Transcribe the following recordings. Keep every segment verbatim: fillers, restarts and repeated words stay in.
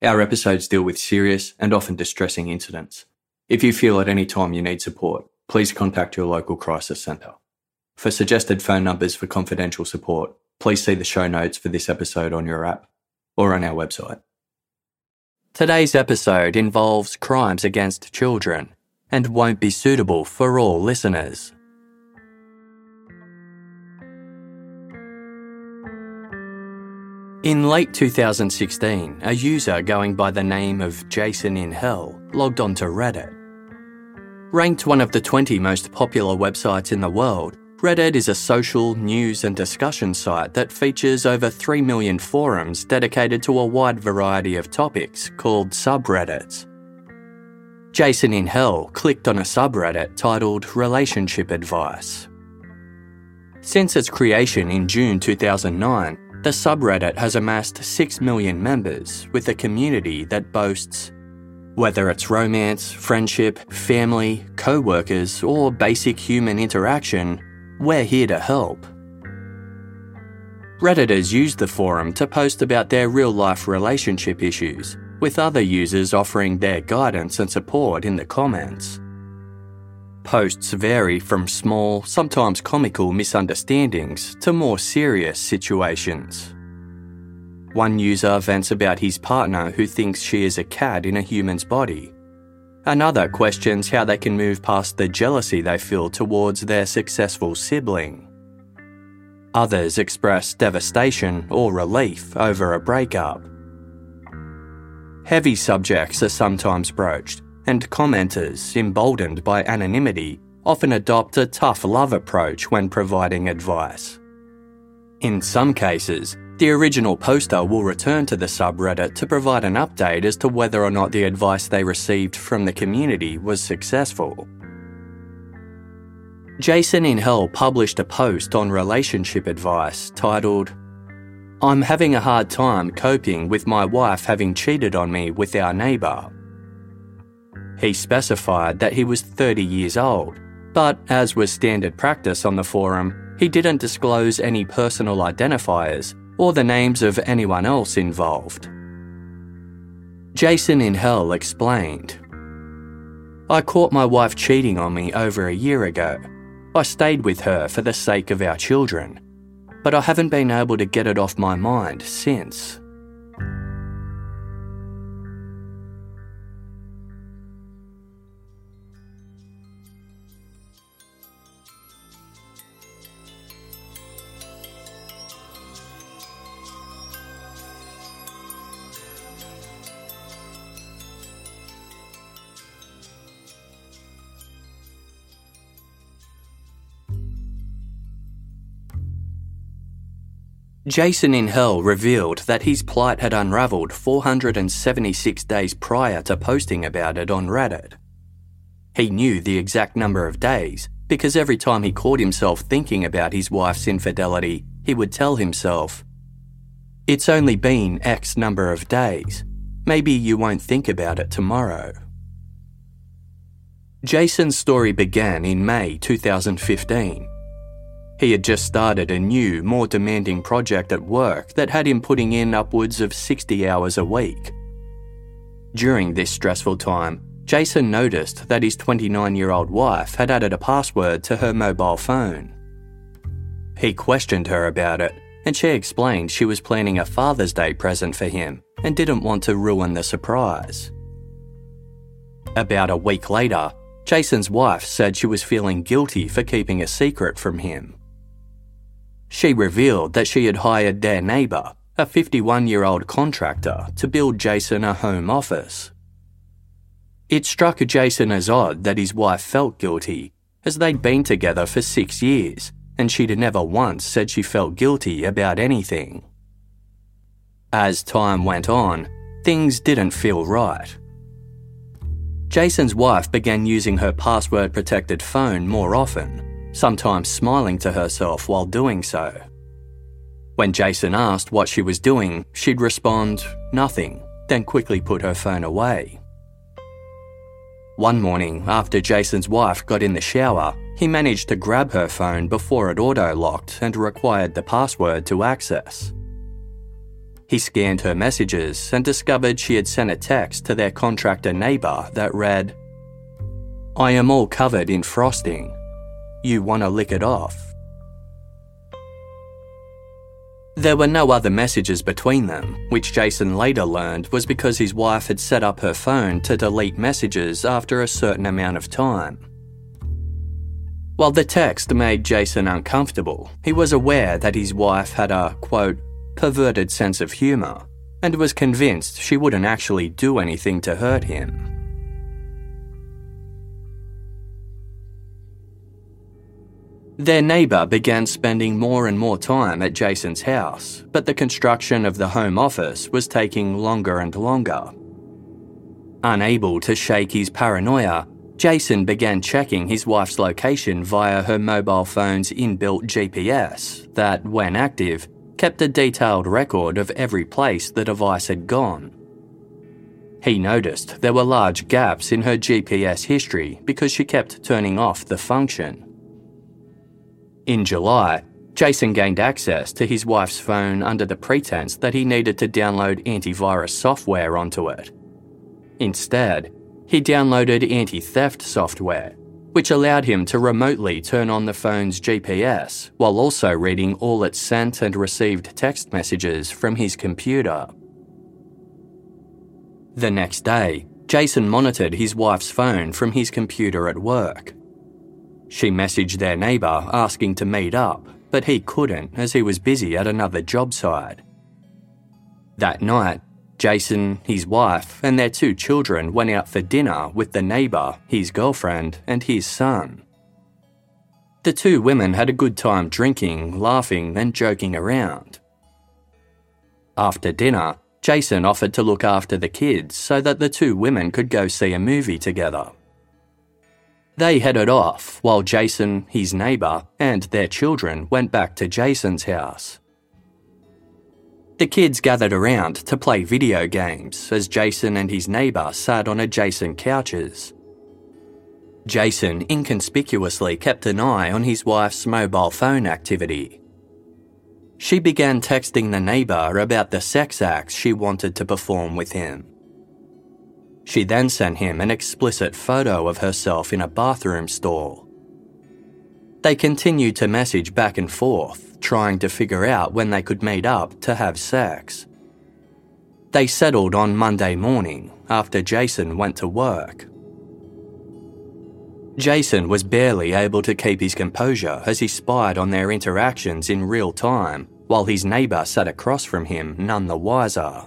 Our episodes deal with serious and often distressing incidents. If you feel at any time you need support, please contact your local crisis centre. For suggested phone numbers for confidential support, please see the show notes for this episode on your app or on our website. Today's episode involves crimes against children and won't be suitable for all listeners. In late two thousand sixteen, a user going by the name of Jason in Hell logged onto Reddit. Ranked one of the twenty most popular websites in the world, Reddit is a social, news and discussion site that features over three million forums dedicated to a wide variety of topics called subreddits. Jason in Hell clicked on a subreddit titled Relationship Advice. Since its creation in June two thousand nine, the subreddit has amassed six million members, with a community that boasts, whether it's romance, friendship, family, co-workers, or basic human interaction, we're here to help. Redditors use the forum to post about their real-life relationship issues, with other users offering their guidance and support in the comments. Posts vary from small, sometimes comical misunderstandings to more serious situations. One user vents about his partner who thinks she is a cat in a human's body. Another questions how they can move past the jealousy they feel towards their successful sibling. Others express devastation or relief over a breakup. Heavy subjects are sometimes broached, and commenters, emboldened by anonymity, often adopt a tough love approach when providing advice. In some cases, the original poster will return to the subreddit to provide an update as to whether or not the advice they received from the community was successful. Jason in Hell published a post on relationship advice titled, "I'm having a hard time coping with my wife having cheated on me with our neighbour." He specified that he was thirty years old, but as was standard practice on the forum, he didn't disclose any personal identifiers or the names of anyone else involved. Jason in Hell explained, "I caught my wife cheating on me over a year ago. I stayed with her for the sake of our children, but I haven't been able to get it off my mind since." Jason in Hell revealed that his plight had unravelled four hundred seventy-six days prior to posting about it on Reddit. He knew the exact number of days because every time he caught himself thinking about his wife's infidelity, he would tell himself, "It's only been X number of days. Maybe you won't think about it tomorrow." Jason's story began in May two thousand fifteen. He had just started a new, more demanding project at work that had him putting in upwards of sixty hours a week. During this stressful time, Jason noticed that his twenty-nine-year-old wife had added a password to her mobile phone. He questioned her about it, and she explained she was planning a Father's Day present for him and didn't want to ruin the surprise. About a week later, Jason's wife said she was feeling guilty for keeping a secret from him. She revealed that she had hired their neighbour, a fifty-one-year-old contractor, to build Jason a home office. It struck Jason as odd that his wife felt guilty, as they'd been together for six years and she'd never once said she felt guilty about anything. As time went on, things didn't feel right. Jason's wife began using her password-protected phone more often, sometimes smiling to herself while doing so. When Jason asked what she was doing, she'd respond, "Nothing," then quickly put her phone away. One morning, after Jason's wife got in the shower, he managed to grab her phone before it auto-locked and required the password to access. He scanned her messages and discovered she had sent a text to their contractor neighbour that read, "I am all covered in frosting. You wanna lick it off?" There were no other messages between them, which Jason later learned was because his wife had set up her phone to delete messages after a certain amount of time. While the text made Jason uncomfortable, he was aware that his wife had a, quote, perverted sense of humour, and was convinced she wouldn't actually do anything to hurt him. Their neighbour began spending more and more time at Jason's house, but the construction of the home office was taking longer and longer. Unable to shake his paranoia, Jason began checking his wife's location via her mobile phone's inbuilt G P S that, when active, kept a detailed record of every place the device had gone. He noticed there were large gaps in her G P S history because she kept turning off the function. In July, Jason gained access to his wife's phone under the pretense that he needed to download antivirus software onto it. Instead, he downloaded anti-theft software, which allowed him to remotely turn on the phone's G P S while also reading all its sent and received text messages from his computer. The next day, Jason monitored his wife's phone from his computer at work. She messaged their neighbour asking to meet up, but he couldn't as he was busy at another job site. That night, Jason, his wife, and their two children went out for dinner with the neighbour, his girlfriend, and his son. The two women had a good time drinking, laughing, and joking around. After dinner, Jason offered to look after the kids so that the two women could go see a movie together. They headed off while Jason, his neighbour, and their children went back to Jason's house. The kids gathered around to play video games as Jason and his neighbour sat on adjacent couches. Jason inconspicuously kept an eye on his wife's mobile phone activity. She began texting the neighbour about the sex acts she wanted to perform with him. She then sent him an explicit photo of herself in a bathroom stall. They continued to message back and forth, trying to figure out when they could meet up to have sex. They settled on Monday morning after Jason went to work. Jason was barely able to keep his composure as he spied on their interactions in real time, while his neighbour sat across from him, none the wiser.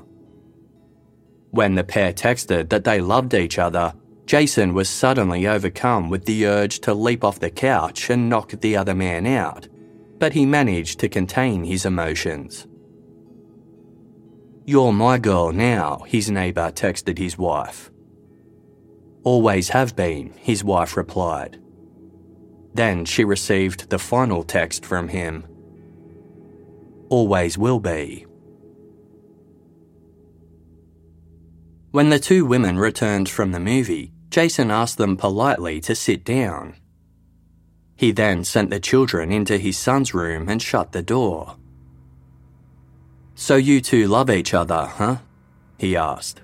When the pair texted that they loved each other, Jason was suddenly overcome with the urge to leap off the couch and knock the other man out, but he managed to contain his emotions. "You're my girl now," his neighbour texted his wife. "Always have been," his wife replied. Then she received the final text from him. "Always will be." When the two women returned from the movie, Jason asked them politely to sit down. He then sent the children into his son's room and shut the door. "So you two love each other, huh?" he asked.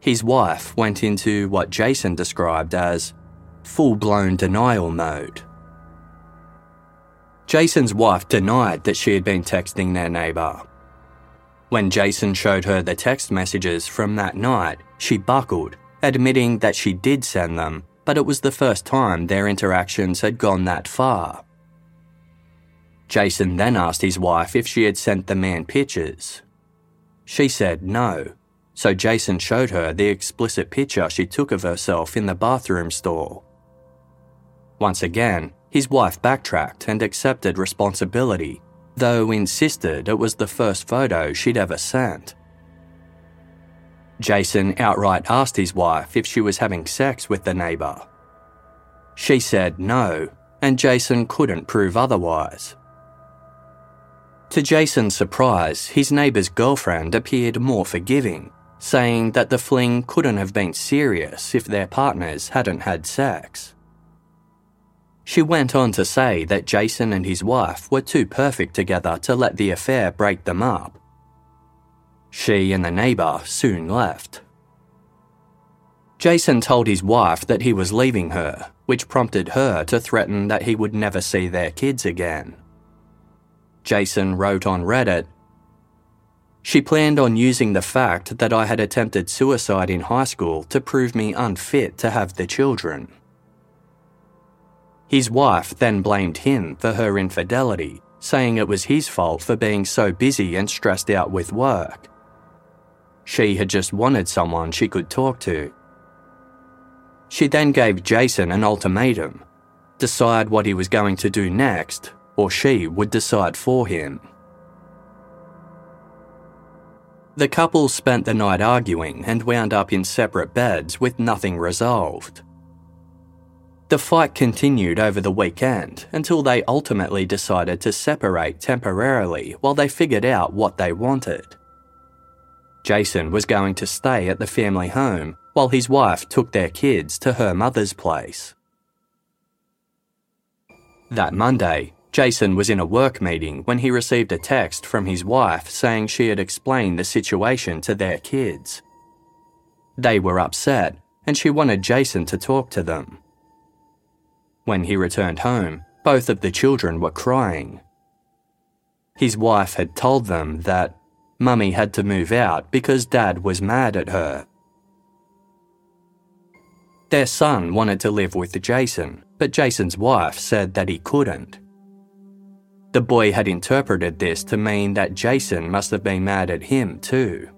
His wife went into what Jason described as full-blown denial mode. Jason's wife denied that she had been texting their neighbour. When Jason showed her the text messages from that night, she buckled, admitting that she did send them, but it was the first time their interactions had gone that far. Jason then asked his wife if she had sent the man pictures. She said no, so Jason showed her the explicit picture she took of herself in the bathroom stall. Once again, his wife backtracked and accepted responsibility, though insisted it was the first photo she'd ever sent. Jason outright asked his wife if she was having sex with the neighbour. She said no, and Jason couldn't prove otherwise. To Jason's surprise, his neighbour's girlfriend appeared more forgiving, saying that the fling couldn't have been serious if their partners hadn't had sex. She went on to say that Jason and his wife were too perfect together to let the affair break them up. She and the neighbour soon left. Jason told his wife that he was leaving her, which prompted her to threaten that he would never see their kids again. Jason wrote on Reddit, "She planned on using the fact that I had attempted suicide in high school to prove me unfit to have the children." His wife then blamed him for her infidelity, saying it was his fault for being so busy and stressed out with work. She had just wanted someone she could talk to. She then gave Jason an ultimatum: decide what he was going to do next, or she would decide for him. The couple spent the night arguing and wound up in separate beds with nothing resolved. The fight continued over the weekend until they ultimately decided to separate temporarily while they figured out what they wanted. Jason was going to stay at the family home while his wife took their kids to her mother's place. That Monday, Jason was in a work meeting when he received a text from his wife saying she had explained the situation to their kids. They were upset, and she wanted Jason to talk to them. When he returned home, both of the children were crying. His wife had told them that Mummy had to move out because Dad was mad at her. Their son wanted to live with Jason, but Jason's wife said that he couldn't. The boy had interpreted this to mean that Jason must have been mad at him too.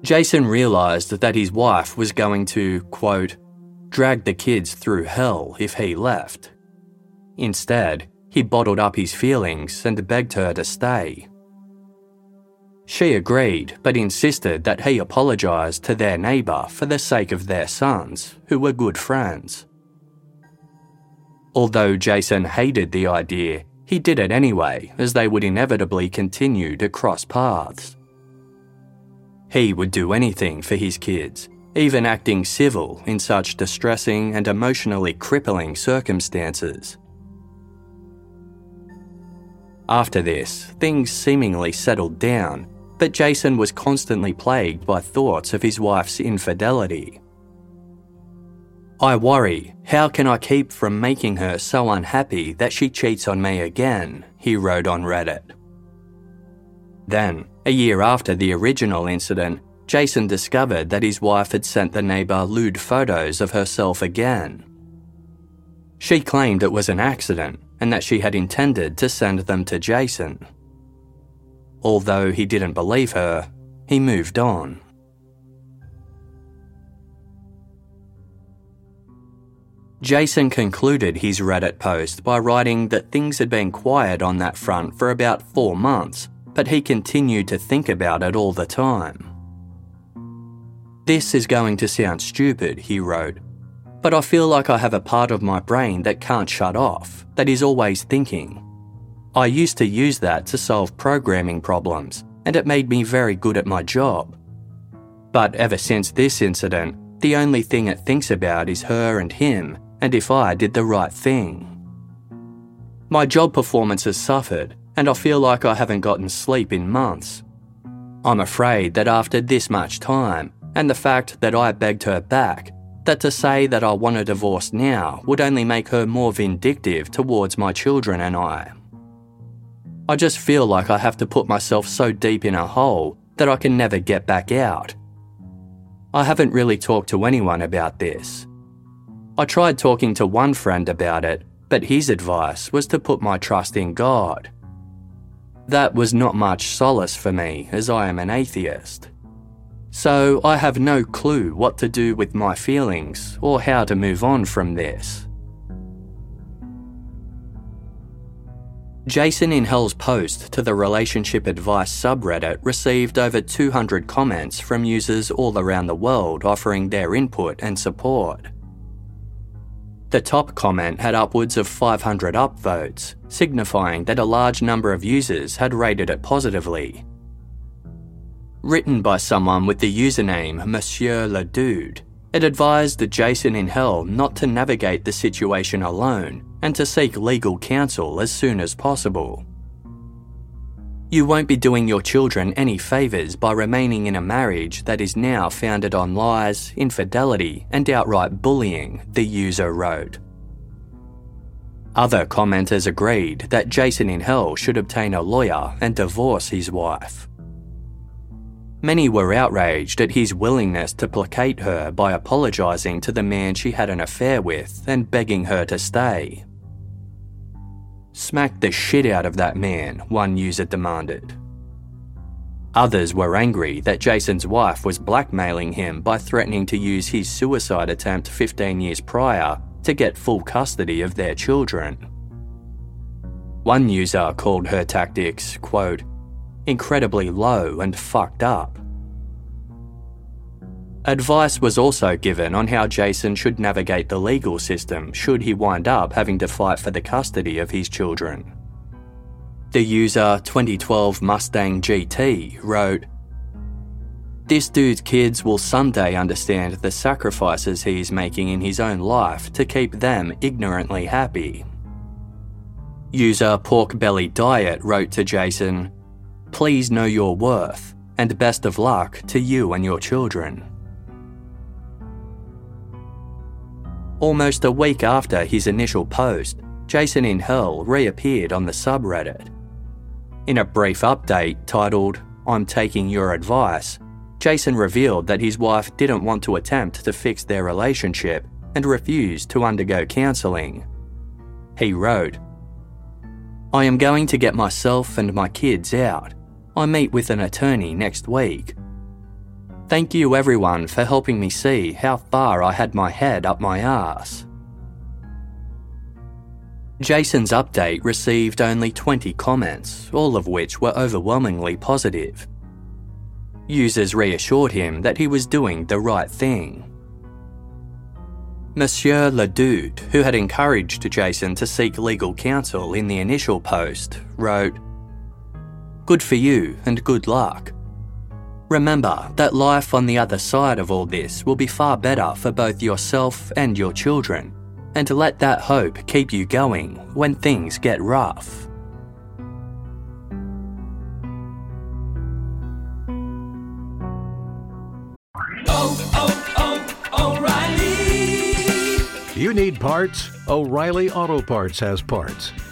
Jason realised that his wife was going to, quote, "drag the kids through hell if he left." Instead, he bottled up his feelings and begged her to stay. She agreed, but insisted that he apologised to their neighbour for the sake of their sons, who were good friends. Although Jason hated the idea, he did it anyway, as they would inevitably continue to cross paths. He would do anything for his kids, even acting civil in such distressing and emotionally crippling circumstances. After this, things seemingly settled down, but Jason was constantly plagued by thoughts of his wife's infidelity. "I worry, how can I keep from making her so unhappy that she cheats on me again?" he wrote on Reddit. Then, a year after the original incident, Jason discovered that his wife had sent the neighbour lewd photos of herself again. She claimed it was an accident and that she had intended to send them to Jason. Although he didn't believe her, he moved on. Jason concluded his Reddit post by writing that things had been quiet on that front for about four months, but he continued to think about it all the time. "This is going to sound stupid," he wrote, "but I feel like I have a part of my brain that can't shut off, that is always thinking. I used to use that to solve programming problems, and it made me very good at my job. But ever since this incident, the only thing it thinks about is her and him, and if I did the right thing. My job performance has suffered, and I feel like I haven't gotten sleep in months. I'm afraid that after this much time, and the fact that I begged her back, that to say that I want a divorce now would only make her more vindictive towards my children and I. I just feel like I have to put myself so deep in a hole that I can never get back out. I haven't really talked to anyone about this. I tried talking to one friend about it, but his advice was to put my trust in God. That was not much solace for me, as I am an atheist. So I have no clue what to do with my feelings or how to move on from this. Jason in Hell's post to the Relationship Advice subreddit received over two hundred comments from users all around the world offering their input and support. The top comment had upwards of five hundred upvotes, signifying that a large number of users had rated it positively. Written by someone with the username Monsieur Ledoute, it advised the Jason in Hell not to navigate the situation alone and to seek legal counsel as soon as possible. You won't be doing your children any favours by remaining in a marriage that is now founded on lies, infidelity and outright bullying, the user wrote. Other commenters agreed that Jason in Hell should obtain a lawyer and divorce his wife. Many were outraged at his willingness to placate her by apologising to the man she had an affair with and begging her to stay. "Smack the shit out of that man," one user demanded. Others were angry that Jason's wife was blackmailing him by threatening to use his suicide attempt fifteen years prior to get full custody of their children. One user called her tactics, quote, incredibly low and fucked up. Advice was also given on how Jason should navigate the legal system should he wind up having to fight for the custody of his children. The user twenty twelve Mustang G T wrote, "This dude's kids will someday understand the sacrifices he is making in his own life to keep them ignorantly happy." User Pork Belly Diet wrote to Jason, "Please know your worth, and best of luck to you and your children." Almost a week after his initial post, Jason in Hell reappeared on the subreddit. In a brief update titled, "I'm Taking Your Advice," Jason revealed that his wife didn't want to attempt to fix their relationship and refused to undergo counselling. He wrote, "I am going to get myself and my kids out. I meet with an attorney next week. Thank you everyone for helping me see how far I had my head up my ass." Jason's update received only twenty comments, all of which were overwhelmingly positive. Users reassured him that he was doing the right thing. Monsieur Ledoute, who had encouraged Jason to seek legal counsel in the initial post, wrote, "Good for you and good luck. Remember that life on the other side of all this will be far better for both yourself and your children, and let that hope keep you going when things get rough." Oh, oh, oh, O'Reilly! You need parts? O'Reilly Auto Parts has parts.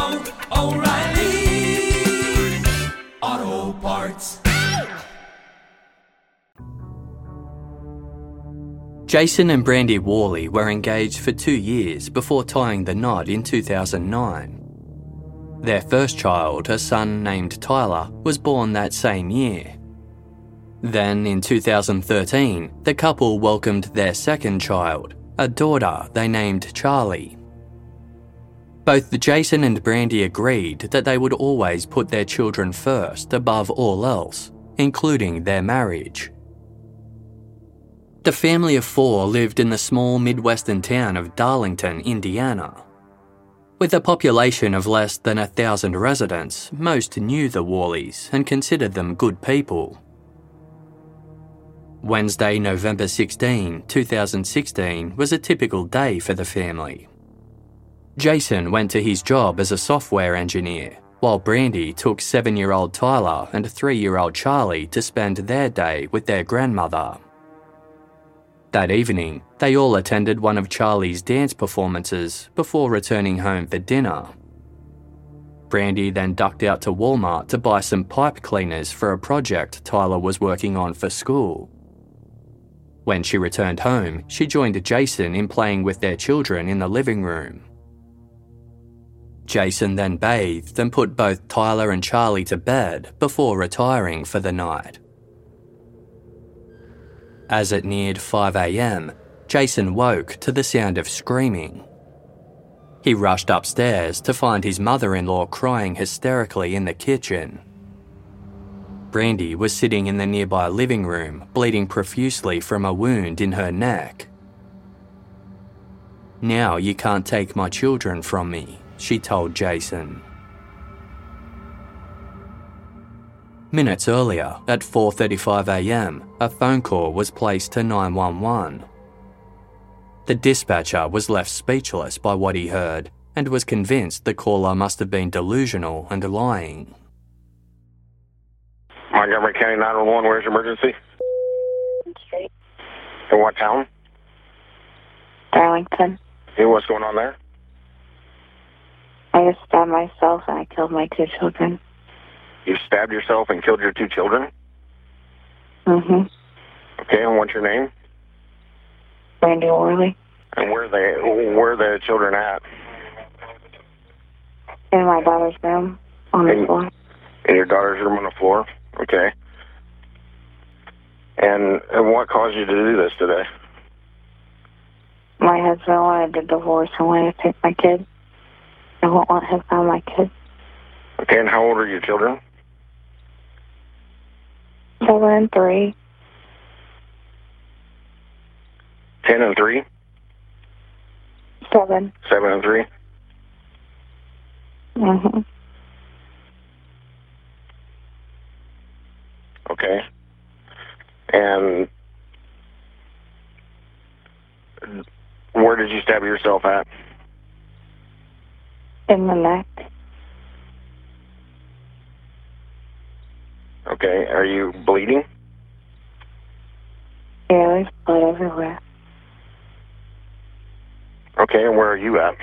oh, O'Reilly Auto Parts. Jason and Brandi Worley were engaged for two years before tying the knot in two thousand nine. Their first child, a son named Tyler, was born that same year. Then, in two thousand thirteen, the couple welcomed their second child, a daughter they named Charlee. Both Jason and Brandi agreed that they would always put their children first above all else, including their marriage. The family of four lived in the small Midwestern town of Darlington, Indiana. With a population of less than a thousand residents, most knew the Worleys and considered them good people. Wednesday, November sixteenth, twenty sixteen was a typical day for the family. Jason went to his job as a software engineer, while Brandi took seven-year-old Tyler and three-year-old Charlee to spend their day with their grandmother. That evening, they all attended one of Charlee's dance performances before returning home for dinner. Brandi then ducked out to Walmart to buy some pipe cleaners for a project Tyler was working on for school. When she returned home, she joined Jason in playing with their children in the living room. Jason then bathed and put both Tyler and Charlee to bed before retiring for the night. As it neared five a.m, Jason woke to the sound of screaming. He rushed upstairs to find his mother-in-law crying hysterically in the kitchen. Brandi was sitting in the nearby living room, bleeding profusely from a wound in her neck. "Now you can't take my children from me," she told Jason. Minutes earlier, at four thirty-five a.m, a phone call was placed to nine one one. The dispatcher was left speechless by what he heard and was convinced the caller must have been delusional and lying. Montgomery County nine one one, where's your emergency? Street. In what town? Darlington. Hey, what's going on there? I just stabbed myself and I killed my two children. You stabbed yourself and killed your two children? Mm-hmm. Okay, and what's your name? Brandi Worley. And where are they? Where are the children at? In my daughter's room on in, the floor. In your daughter's room on the floor? Okay. And, and what caused you to do this today? My husband wanted to divorce and wanted to take my kids. I won't let him find my kids. Okay, and how old are your children? Seven and three. Ten and three? Seven. Seven and three? Mm-hmm. Okay. And where did you stab yourself at? In the neck. Okay. Are you bleeding? Yeah, there's blood everywhere. Okay, and where are you at?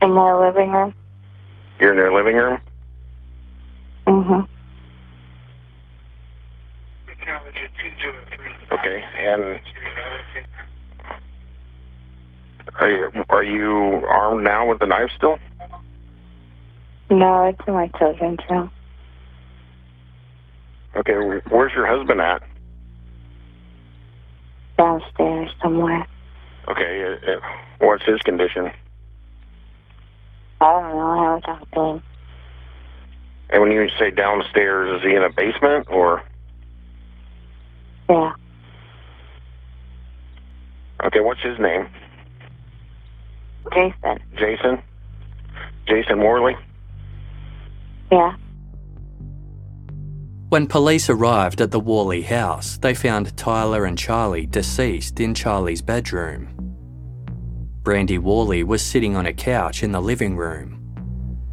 In my living room. You're in their living room? Mm-hmm. Okay, and are you, are you armed now with a knife still? No, it's in my children's room. Okay, where's your husband at? Downstairs somewhere. Okay, what's his condition? I don't know, I haven't talked to him. And when you say downstairs, is he in a basement, or? Yeah. Okay, what's his name? Jason. Jason? Jason Worley? Yeah. When police arrived at the Worley house, they found Tyler and Charlee deceased in Charlee's bedroom. Brandi Worley was sitting on a couch in the living room.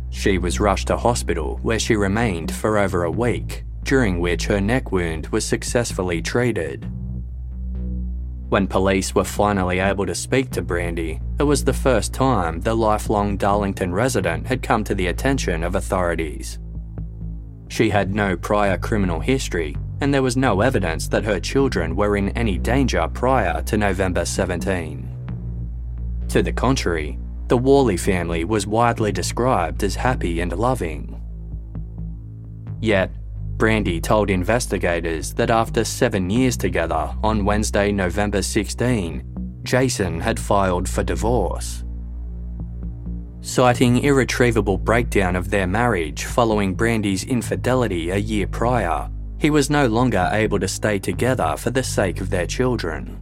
She was rushed to hospital where she remained for over a week, during which her neck wound was successfully treated. When police were finally able to speak to Brandi, it was the first time the lifelong Darlington resident had come to the attention of authorities. She had no prior criminal history, and there was no evidence that her children were in any danger prior to November seventeenth. To the contrary, the Worley family was widely described as happy and loving. Yet, Brandi told investigators that after seven years together, on Wednesday, November sixteenth, Jason had filed for divorce. Citing irretrievable breakdown of their marriage following Brandi's infidelity a year prior, he was no longer able to stay together for the sake of their children.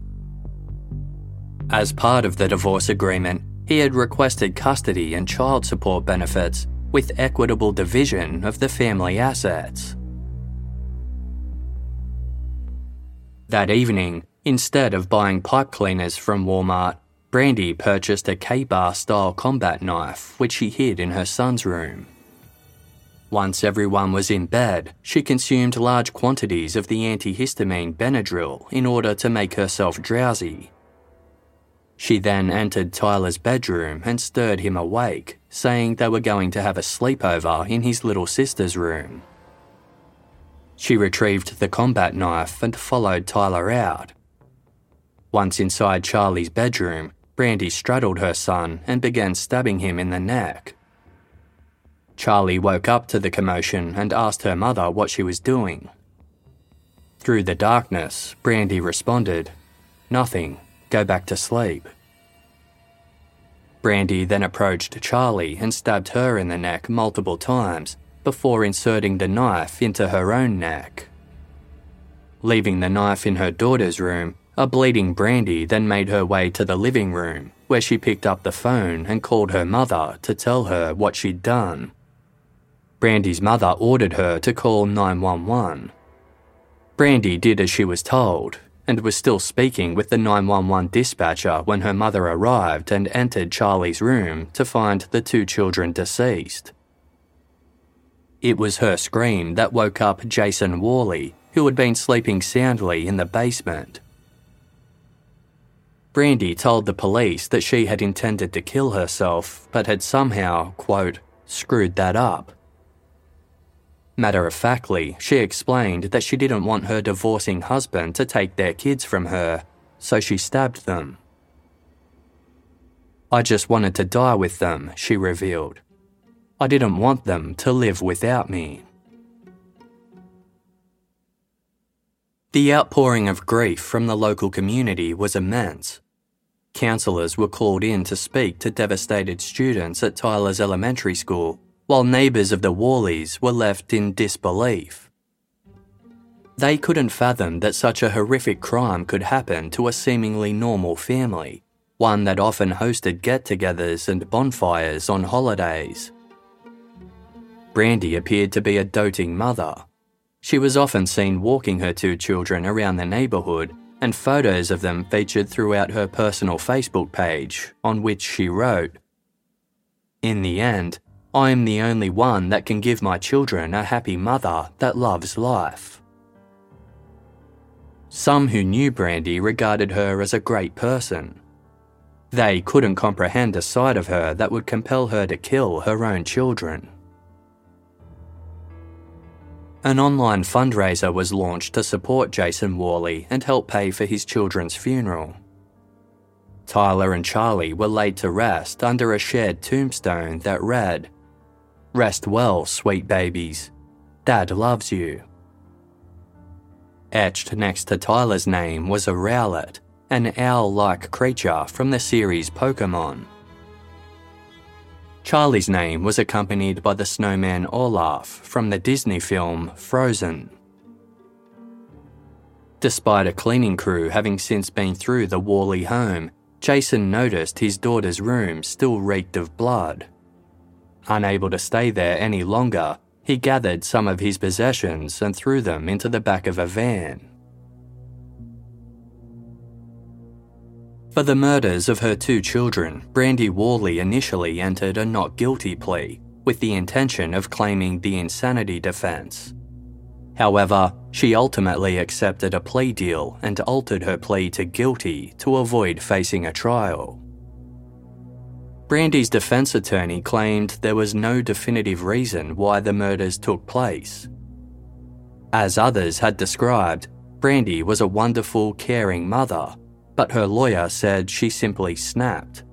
As part of the divorce agreement, he had requested custody and child support benefits with equitable division of the family assets. That evening, instead of buying pipe cleaners from Walmart, Brandi purchased a K-bar style combat knife, which she hid in her son's room. Once everyone was in bed, she consumed large quantities of the antihistamine Benadryl in order to make herself drowsy. She then entered Tyler's bedroom and stirred him awake, saying they were going to have a sleepover in his little sister's room. She retrieved the combat knife and followed Tyler out. Once inside Charlie's bedroom, Brandi straddled her son and began stabbing him in the neck. Charlee woke up to the commotion and asked her mother what she was doing. Through the darkness, Brandi responded, "Nothing. Go back to sleep." Brandi then approached Charlee and stabbed her in the neck multiple times before inserting the knife into her own neck. Leaving the knife in her daughter's room, a bleeding Brandi then made her way to the living room, where she picked up the phone and called her mother to tell her what she'd done. Brandi's mother ordered her to call nine one one. Brandi did as she was told, and was still speaking with the nine one one dispatcher when her mother arrived and entered Charlie's room to find the two children deceased. It was her scream that woke up Jason Worley, who had been sleeping soundly in the basement. Brandi told the police that she had intended to kill herself, but had somehow, quote, "screwed that up." Matter-of-factly, she explained that she didn't want her divorcing husband to take their kids from her, so she stabbed them. "I just wanted to die with them," she revealed. "I didn't want them to live without me." The outpouring of grief from the local community was immense. Counsellors were called in to speak to devastated students at Tyler's elementary school, while neighbours of the Worleys were left in disbelief. They couldn't fathom that such a horrific crime could happen to a seemingly normal family, one that often hosted get-togethers and bonfires on holidays. Brandi appeared to be a doting mother. She was often seen walking her two children around the neighbourhood, and photos of them featured throughout her personal Facebook page, on which she wrote, "In the end, I am the only one that can give my children a happy mother that loves life." Some who knew Brandi regarded her as a great person. They couldn't comprehend a side of her that would compel her to kill her own children. An online fundraiser was launched to support Jason Worley and help pay for his children's funeral. Tyler and Charlee were laid to rest under a shared tombstone that read, "Rest well, sweet babies. Dad loves you." Etched next to Tyler's name was a Rowlet, an owl-like creature from the series Pokémon. Charlie's name was accompanied by the snowman Olaf from the Disney film Frozen. Despite a cleaning crew having since been through the Worley home, Jason noticed his daughter's room still reeked of blood. Unable to stay there any longer, he gathered some of his possessions and threw them into the back of a van. For the murders of her two children, Brandi Worley initially entered a not guilty plea, with the intention of claiming the insanity defence. However, she ultimately accepted a plea deal and altered her plea to guilty to avoid facing a trial. Brandi's defence attorney claimed there was no definitive reason why the murders took place. As others had described, Brandi was a wonderful, caring mother, but her lawyer said she simply snapped.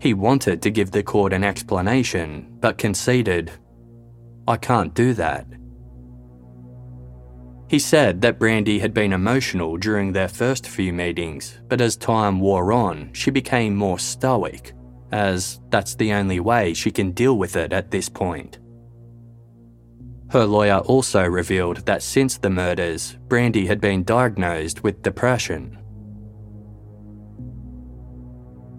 He wanted to give the court an explanation, but conceded, "I can't do that." He said that Brandi had been emotional during their first few meetings, but as time wore on, she became more stoic, as that's the only way she can deal with it at this point. Her lawyer also revealed that since the murders, Brandi had been diagnosed with depression.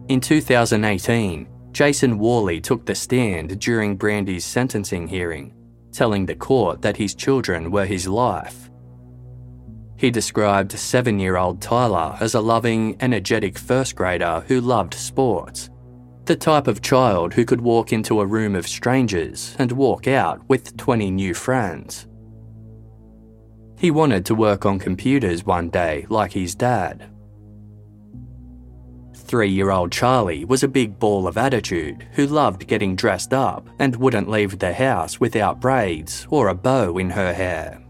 In two thousand eighteen, Jason Worley took the stand during Brandi's sentencing hearing, telling the court that his children were his life. He described seven-year-old Tyler as a loving, energetic first grader who loved sports, the type of child who could walk into a room of strangers and walk out with twenty new friends. He wanted to work on computers one day like his dad. three-year-old Charlee was a big ball of attitude who loved getting dressed up and wouldn't leave the house without braids or a bow in her hair.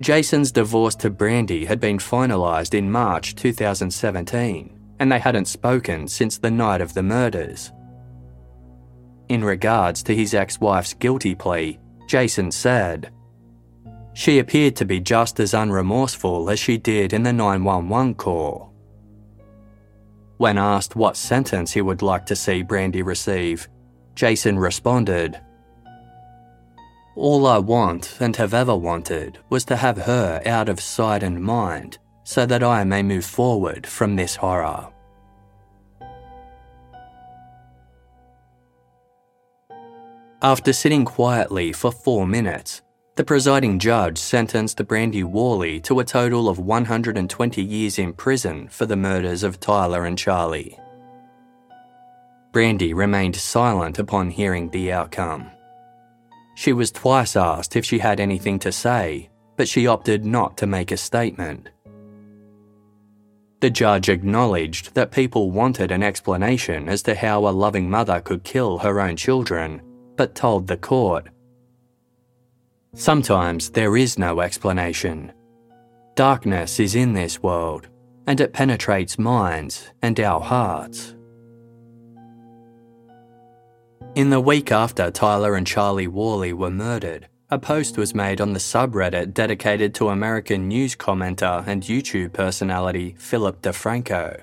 Jason's divorce to Brandi had been finalised in March twenty seventeen, and they hadn't spoken since the night of the murders. In regards to his ex-wife's guilty plea, Jason said, "She appeared to be just as unremorseful as she did in the nine one one call." When asked what sentence he would like to see Brandi receive, Jason responded, "All I want and have ever wanted was to have her out of sight and mind so that I may move forward from this horror." After sitting quietly for four minutes, the presiding judge sentenced Brandi Worley to a total of one hundred twenty years in prison for the murders of Tyler and Charlee. Brandi remained silent upon hearing the outcome. She was twice asked if she had anything to say, but she opted not to make a statement. The judge acknowledged that people wanted an explanation as to how a loving mother could kill her own children, but told the court, "Sometimes there is no explanation. Darkness is in this world, and it penetrates minds and our hearts." In the week after Tyler and Charlee Worley were murdered, a post was made on the subreddit dedicated to American news commenter and YouTube personality Philip DeFranco.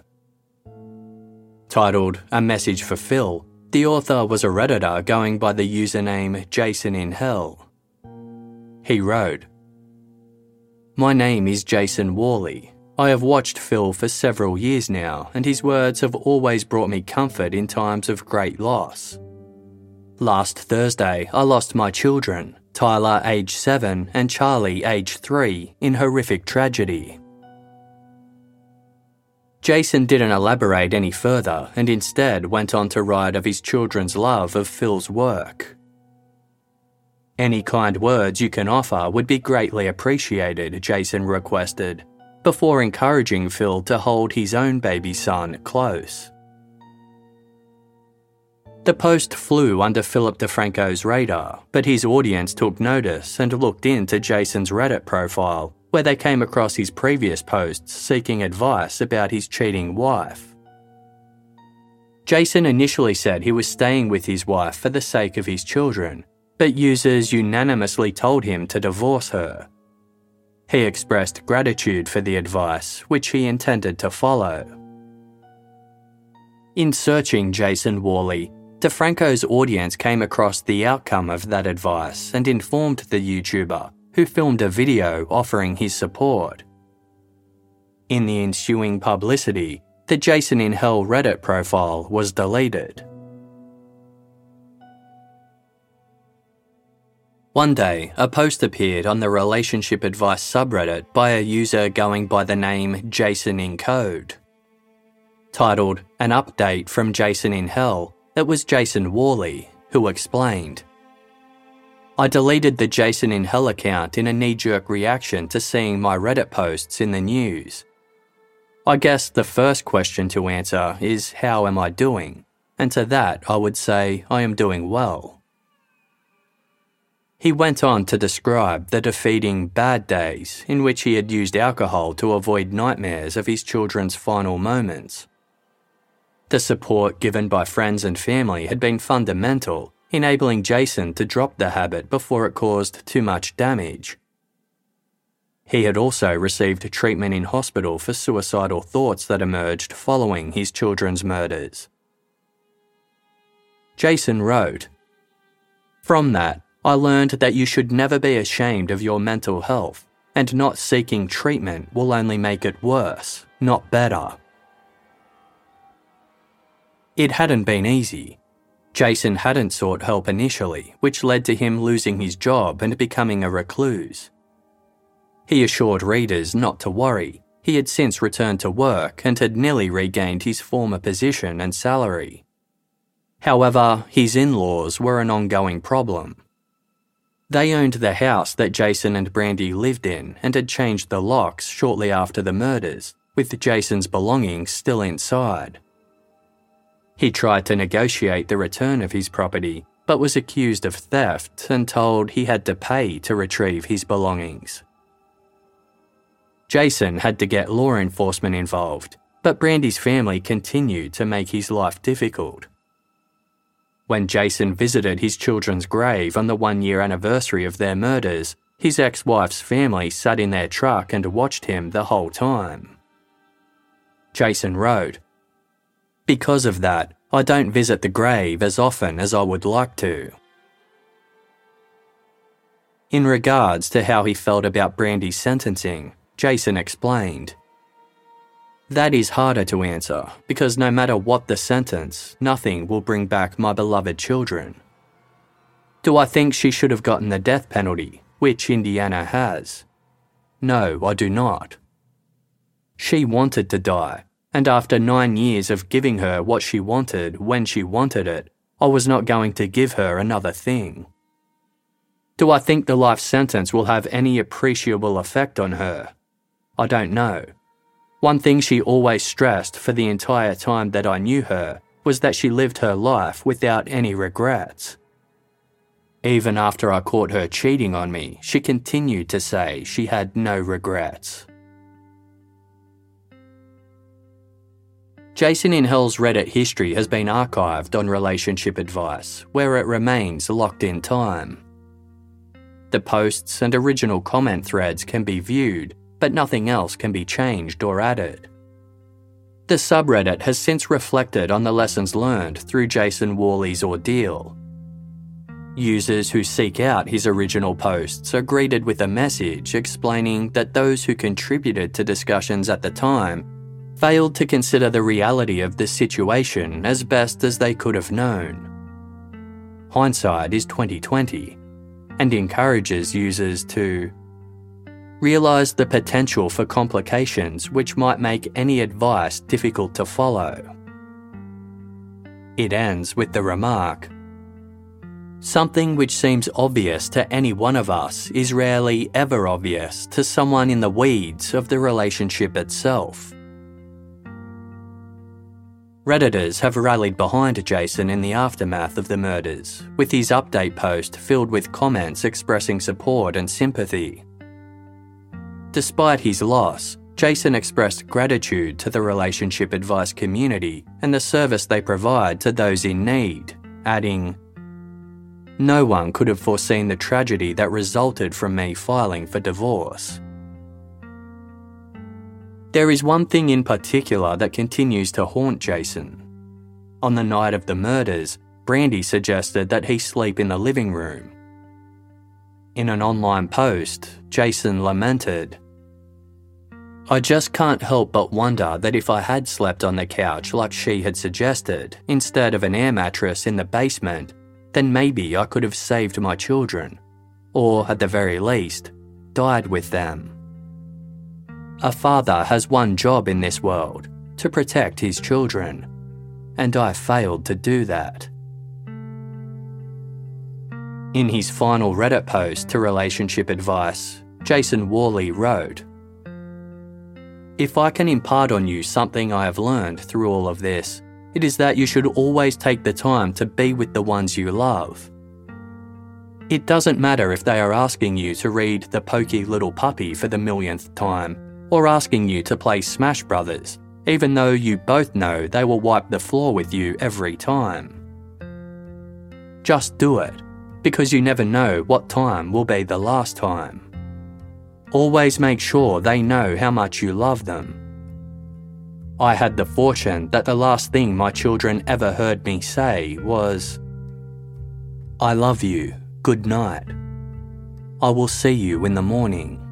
Titled "A Message for Phil," the author was a Redditor going by the username Jason in Hell. He wrote, "My name is Jason Worley. I have watched Phil for several years now, and his words have always brought me comfort in times of great loss. Last Thursday, I lost my children, Tyler, age seven, and Charlee, age three, in horrific tragedy." Jason didn't elaborate any further and instead went on to write of his children's love of Phil's work. "Any kind words you can offer would be greatly appreciated," Jason requested, before encouraging Phil to hold his own baby son close. The post flew under Philip DeFranco's radar, but his audience took notice and looked into Jason's Reddit profile, where they came across his previous posts seeking advice about his cheating wife. Jason initially said he was staying with his wife for the sake of his children, but users unanimously told him to divorce her. He expressed gratitude for the advice, which he intended to follow. In searching Jason Worley, DeFranco's audience came across the outcome of that advice and informed the YouTuber, who filmed a video offering his support. In the ensuing publicity, the Jason in Hell Reddit profile was deleted. One day, a post appeared on the Relationship Advice subreddit by a user going by the name Jason in Code. Titled "An Update from Jason in Hell," it was Jason Worley who explained, "I deleted the Jason in Hell account in a knee-jerk reaction to seeing my Reddit posts in the news. I guess the first question to answer is, how am I doing? And to that I would say, I am doing well." He went on to describe the defeating bad days in which he had used alcohol to avoid nightmares of his children's final moments. The support given by friends and family had been fundamental, enabling Jason to drop the habit before it caused too much damage. He had also received treatment in hospital for suicidal thoughts that emerged following his children's murders. Jason wrote, "From that, I learned that you should never be ashamed of your mental health, and not seeking treatment will only make it worse, not better." It hadn't been easy. Jason hadn't sought help initially, which led to him losing his job and becoming a recluse. He assured readers not to worry. He had since returned to work and had nearly regained his former position and salary. However, his in-laws were an ongoing problem. They owned the house that Jason and Brandi lived in and had changed the locks shortly after the murders, with Jason's belongings still inside. He tried to negotiate the return of his property, but was accused of theft and told he had to pay to retrieve his belongings. Jason had to get law enforcement involved, but Brandi's family continued to make his life difficult. When Jason visited his children's grave on the one-year anniversary of their murders, his ex-wife's family sat in their truck and watched him the whole time. Jason wrote, "Because of that, I don't visit the grave as often as I would like to." In regards to how he felt about Brandi's sentencing, Jason explained, "That is harder to answer because no matter what the sentence, nothing will bring back my beloved children. Do I think she should have gotten the death penalty, which Indiana has? No, I do not. She wanted to die. And after nine years of giving her what she wanted when she wanted it, I was not going to give her another thing. Do I think the life sentence will have any appreciable effect on her? I don't know. One thing she always stressed for the entire time that I knew her was that she lived her life without any regrets. Even after I caught her cheating on me, she continued to say she had no regrets." Jason in Hell's Reddit history has been archived on Relationship Advice, where it remains locked in time. The posts and original comment threads can be viewed, but nothing else can be changed or added. The subreddit has since reflected on the lessons learned through Jason Worley's ordeal. Users who seek out his original posts are greeted with a message explaining that those who contributed to discussions at the time failed to consider the reality of the situation as best as they could have known. Hindsight is twenty twenty, and encourages users to realize the potential for complications which might make any advice difficult to follow. It ends with the remark, "Something which seems obvious to any one of us is rarely ever obvious to someone in the weeds of the relationship itself." Redditors have rallied behind Jason in the aftermath of the murders, with his update post filled with comments expressing support and sympathy. Despite his loss, Jason expressed gratitude to the Relationship Advice community and the service they provide to those in need, adding, "No one could have foreseen the tragedy that resulted from me filing for divorce. There is one thing in particular that continues to haunt Jason. On the night of the murders, Brandi suggested that he sleep in the living room. In an online post, Jason lamented, "I just can't help but wonder that if I had slept on the couch like she had suggested, instead of an air mattress in the basement, then maybe I could have saved my children, or at the very least, died with them. A father has one job in this world, to protect his children, and I failed to do that." In his final Reddit post to Relationship Advice, Jason Worley wrote, "If I can impart on you something I have learned through all of this, it is that you should always take the time to be with the ones you love. It doesn't matter if they are asking you to read The Pokey Little Puppy for the millionth time, or asking you to play Smash Brothers, even though you both know they will wipe the floor with you every time. Just do it, because you never know what time will be the last time. Always make sure they know how much you love them. I had the fortune that the last thing my children ever heard me say was, 'I love you, good night. I will see you in the morning.'